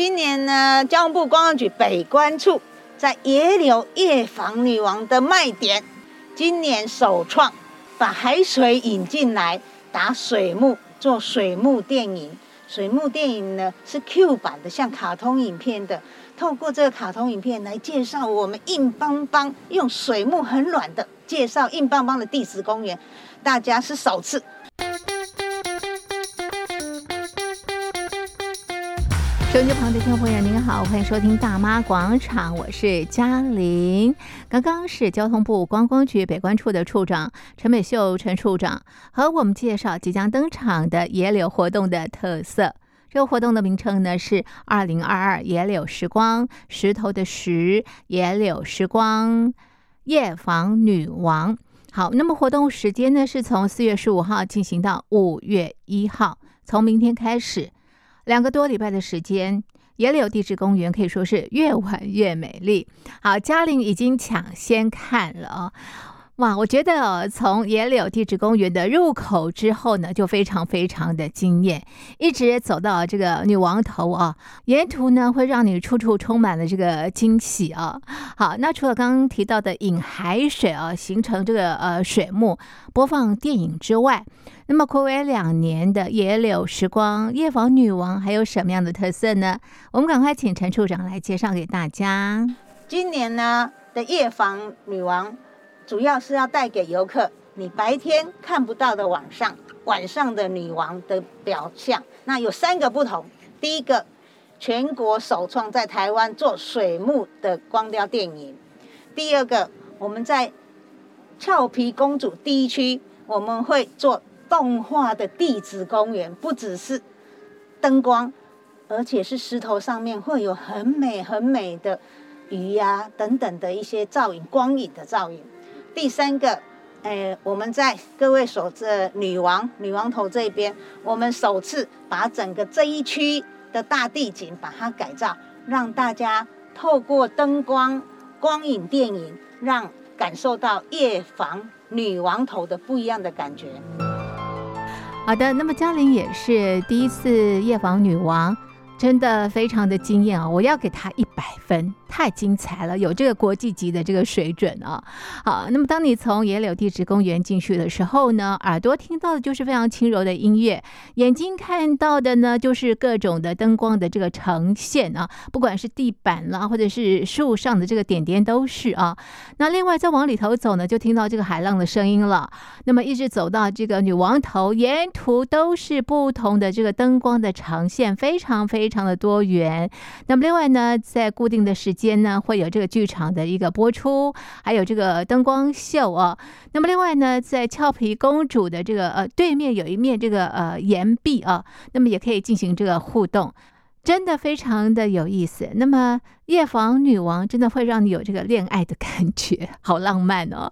今年呢，交通部观光局北关处在野柳夜访女王的卖点，今年首创把海水引进来，打水幕，做水幕电影。水幕电影呢是 Q 版的，像卡通影片的，透过这个卡通影片来介绍我们硬邦邦，用水幕很软的介绍硬邦邦的地质公园，大家是首次。收音机旁的听众朋友，您好，欢迎收听《大妈广场》，我是嘉玲。刚刚是交通部观光局北关处的处长陈美秀陈处长和我们介绍即将登场的野柳活动的特色。这个活动的名称呢是2022野柳时光，石头的石，野柳时光夜访女王。好，那么活动时间呢是从4月15号进行到5月1号，从明天开始。2个多礼拜的时间，野柳地质公园可以说是越玩越美丽。好，嘉玲已经抢先看了哦。哇，我觉得从野柳地质公园的入口之后呢，就非常非常的惊艳，一直走到这个女王头啊，沿途呢会让你处处充满了这个惊喜啊。好，那除了刚刚提到的引海水啊，形成这个水幕播放电影之外，那么暌违2年的野柳时光夜访女王还有什么样的特色呢？我们赶快请陈处长来介绍给大家。今年呢的夜访女王，主要是要带给游客你白天看不到的晚上的女王的表象。那有3个不同，第一个，全国首创在台湾做水幕的光雕电影；第二个，我们在俏皮公主第一区，我们会做动画的地质公园，不只是灯光，而且是石头上面会有很美很美的鱼啊等等的一些造影，光影的造影。第三个，我们在各位所这女王头这边，我们首次把整个这一区的大地景把它改造，让大家透过灯光、光影电影，让感受到夜访女王头的不一样的感觉。好的，那么嘉玲也是第一次夜访女王，真的非常的惊艳啊！我要给他100分，太精彩了，有这个国际级的这个水准啊！好，那么当你从野柳地质公园进去的时候呢，耳朵听到的就是非常轻柔的音乐，眼睛看到的呢就是各种的灯光的这个呈现啊，不管是地板啦，或者是树上的这个点点都是啊。那另外再往里头走呢，就听到这个海浪的声音了。那么一直走到这个女王头，沿途都是不同的这个灯光的呈现，非常的多元。那么另外呢，在固定的时间呢，会有这个剧场的一个播出，还有这个灯光秀哦。那么另外呢，在俏皮公主的这个对面有一面这个岩壁啊，那么也可以进行这个互动，真的非常的有意思。那么夜访女王真的会让你有这个恋爱的感觉，好浪漫哦。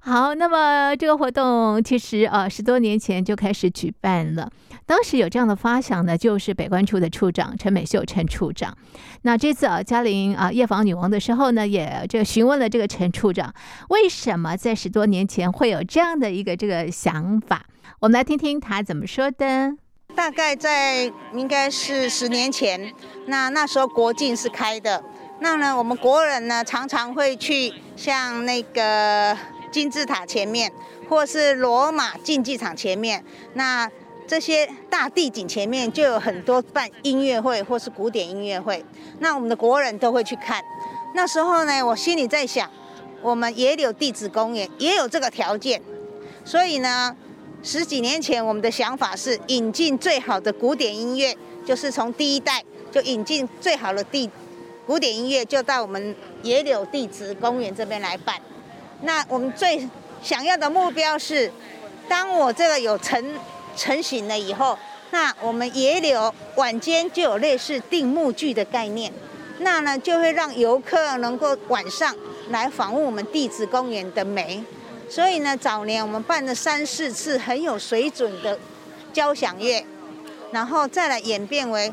好，那么这个活动其实10多年前就开始举办了，当时有这样的发想呢，就是北关处的处长陈美秀陈处长。那这次嘉玲夜访女王的时候呢，也就询问了这个陈处长，为什么在10多年前会有这样的一个这个想法？我们来听听他怎么说的。大概在应该是10年前，那时候国境是开的，那呢我们国人呢常常会去像那个金字塔前面，或是罗马竞技场前面，那这些大地景前面就有很多办音乐会或是古典音乐会，那我们的国人都会去看。那时候呢，我心里在想，我们野柳地质公园也有这个条件，所以呢10几年前，我们的想法是引进最好的古典音乐，就是从第一代就引进最好的古典音乐，就到我们野柳地质公园这边来办。那我们最想要的目标是，当我这个有成型了以后，那我们野柳晚间就有类似定目剧的概念，那呢就会让游客能够晚上来访问我们地质公园的美。所以呢，早年我们办了3、4次很有水准的交响乐，然后再来演变为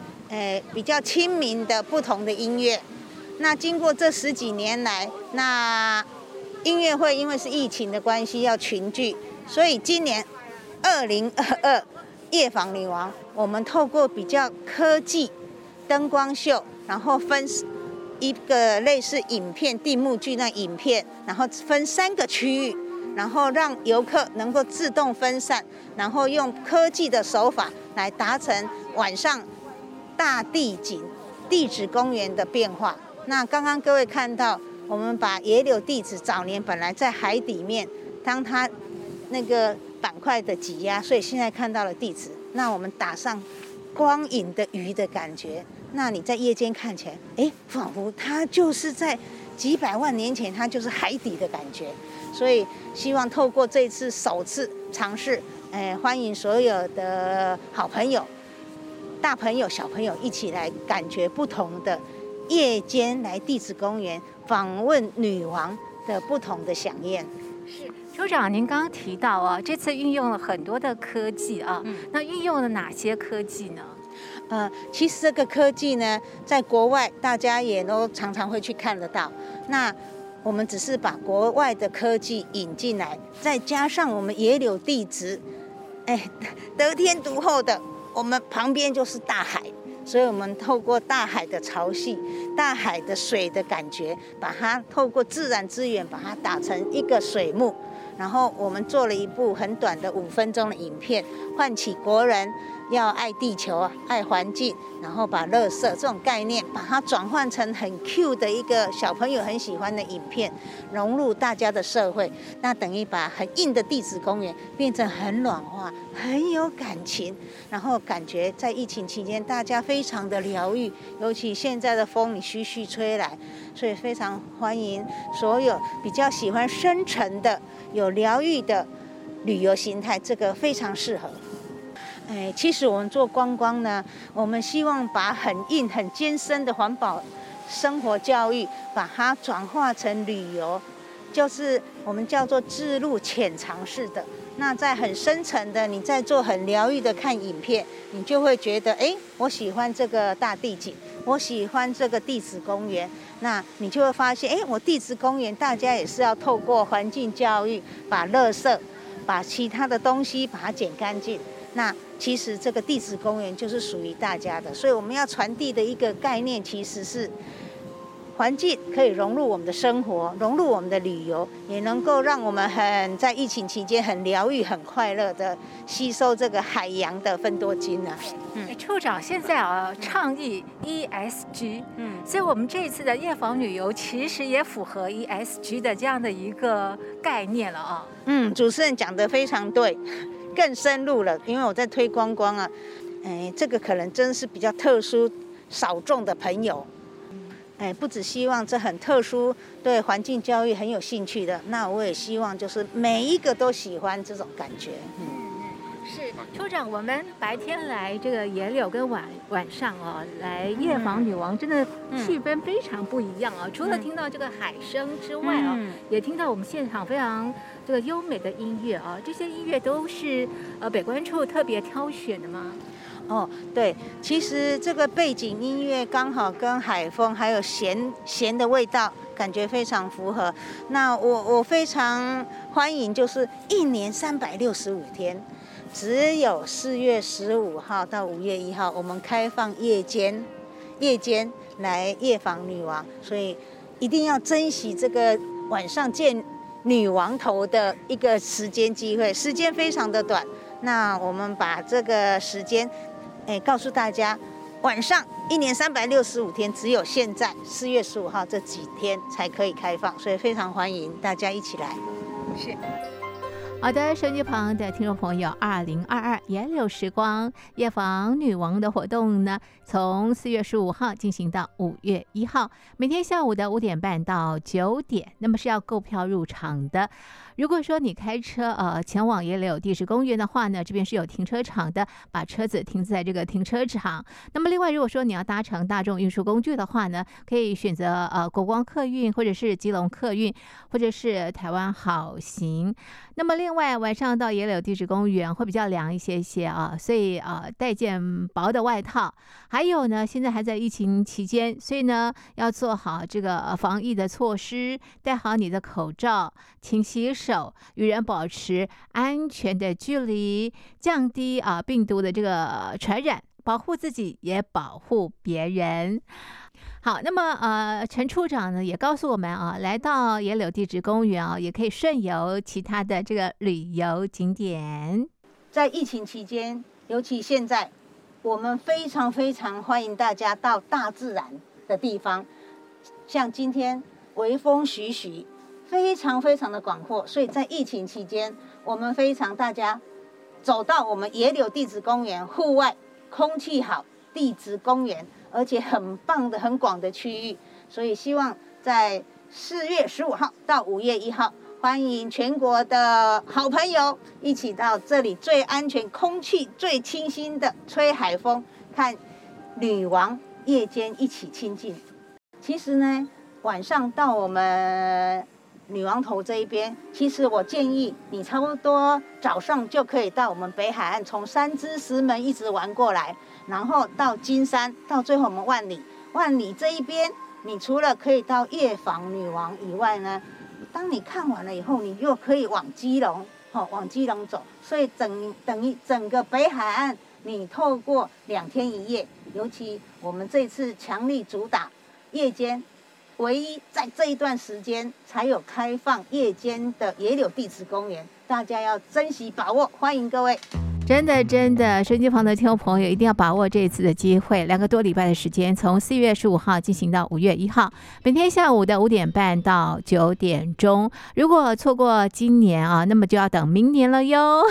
比较亲民的不同的音乐。那经过这10几年来，那音乐会因为是疫情的关系要群聚，所以今年2022夜访女王，我们透过比较科技灯光秀，然后分一个类似影片定目剧那影片，然后分3个区域，然后让游客能够自动分散，然后用科技的手法来达成晚上大地景、地质公园的变化。那刚刚各位看到，我们把野柳地质早年本来在海底面，当它那个板块的挤压，所以现在看到了地质。那我们打上光影的鱼的感觉，那你在夜间看起来，仿佛它就是在几百万年前，它就是海底的感觉。所以希望透过这次首次尝试，欢迎所有的好朋友、大朋友、小朋友一起来感觉不同的夜间来地质公园访问女王的不同的飨宴。是，首长，您刚刚提到啊，这次运用了很多的科技啊，那运用了哪些科技呢？其实这个科技呢，在国外大家也都常常会去看得到。那我们只是把国外的科技引进来，再加上我们野柳地质，得天独厚的，我们旁边就是大海，所以我们透过大海的潮汐、大海的水的感觉，把它透过自然资源把它打成一个水幕。然后我们做了一部很短的5分钟的影片，唤起国人要爱地球啊、爱环境，然后把垃圾这种概念把它转换成很 Q 的一个小朋友很喜欢的影片，融入大家的社会。那等于把很硬的地质公园变成很软化、很有感情，然后感觉在疫情期间大家非常的疗愈，尤其现在的风你徐徐吹来，所以非常欢迎所有比较喜欢深沉的、有疗愈的旅游形态，这个非常适合。其实我们做观光呢，我们希望把很硬、很艰深的环保生活教育，把它转化成旅游，就是我们叫做置入浅尝式的。那在很深层的，你在做很疗愈的看影片，你就会觉得，我喜欢这个大地景，我喜欢这个地质公园。那你就会发现，我地质公园大家也是要透过环境教育，把垃圾、把其他的东西把它捡干净。那其实这个地质公园就是属于大家的，所以我们要传递的一个概念其实是环境可以融入我们的生活，融入我们的旅游，也能够让我们在疫情期间很疗愈、很快乐的吸收这个海洋的芬多精啊。处长现在倡议 ESG， 所以我们这一次的夜访旅游其实也符合 ESG 的这样的一个概念了啊。主持人讲得非常对。更深入了，因为我在推观光啊，这个可能真是比较特殊、少众的朋友，不只希望这很特殊、对环境教育很有兴趣的，那我也希望就是每一个都喜欢这种感觉。是，处长，我们白天来这个野柳跟晚上来夜访女王，真的气氛非常不一样啊！除了听到这个海声之外也听到我们现场非常这个优美的音乐啊，这些音乐都是北观处特别挑选的吗？对，其实这个背景音乐刚好跟海风还有咸的味道感觉非常符合。那我非常欢迎，就是一年365天，只有4月15号到5月1号我们开放夜间来夜访女王，所以一定要珍惜这个晚上见女王头的一个时间机会，时间非常的短。那我们把这个时间，告诉大家，晚上1年365天，只有现在4月15号这几天才可以开放，所以非常欢迎大家一起来。是。好的，收音机旁的听众朋友，2022野柳时光夜访女王的活动呢，从4月15号进行到5月1号，每天下午的5点半到9点，那么是要购票入场的。如果说你开车前往野柳地质公园的话呢，这边是有停车场的，把车子停在这个停车场。那么另外，如果说你要搭乘大众运输工具的话呢，可以选择国光客运，或者是基隆客运，或者是台湾好行。那么另外，晚上到野柳地质公园会比较凉一些啊，所以带件薄的外套。还有呢，现在还在疫情期间，所以呢要做好这个防疫的措施，戴好你的口罩，勤洗手。与人保持安全的距离，降低病毒的这个传染，保护自己也保护别人。好，那么陈处长呢也告诉我们啊，来到野柳地质公园啊，也可以顺游其他的这个旅游景点。在疫情期间，尤其现在，我们非常非常欢迎大家到大自然的地方，像今天微风徐徐，非常非常的广阔，所以在疫情期间，我们非常大家走到我们野柳地质公园户外，空气好，地质公园，而且很棒的、很广的区域，所以希望在4月15号到5月1号，欢迎全国的好朋友一起到这里最安全、空气最清新的吹海风，看女王夜间一起亲近。其实呢，晚上到我们女王头这一边，其实我建议你差不多早上就可以到我们北海岸，从三芝石门一直玩过来，然后到金山，到最后我们万里。万里这一边，你除了可以到夜访女王以外呢，当你看完了以后，你又可以往基隆，往基隆走。所以整个北海岸，你透过2天1夜，尤其我们这次强力主打夜间。唯一在这一段时间才有开放夜间的野柳地质公园，大家要珍惜把握，欢迎各位。真的，收音机旁的听众朋友一定要把握这一次的机会，2个多礼拜的时间，从4月15号进行到5月1号，每天下午的5点半到9点钟。如果错过今年啊，那么就要等明年了哟。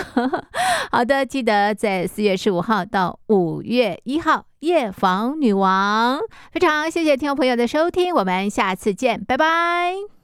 好的，记得在4月15号到5月1号夜访女王。非常谢谢听众朋友的收听，我们下次见，拜拜。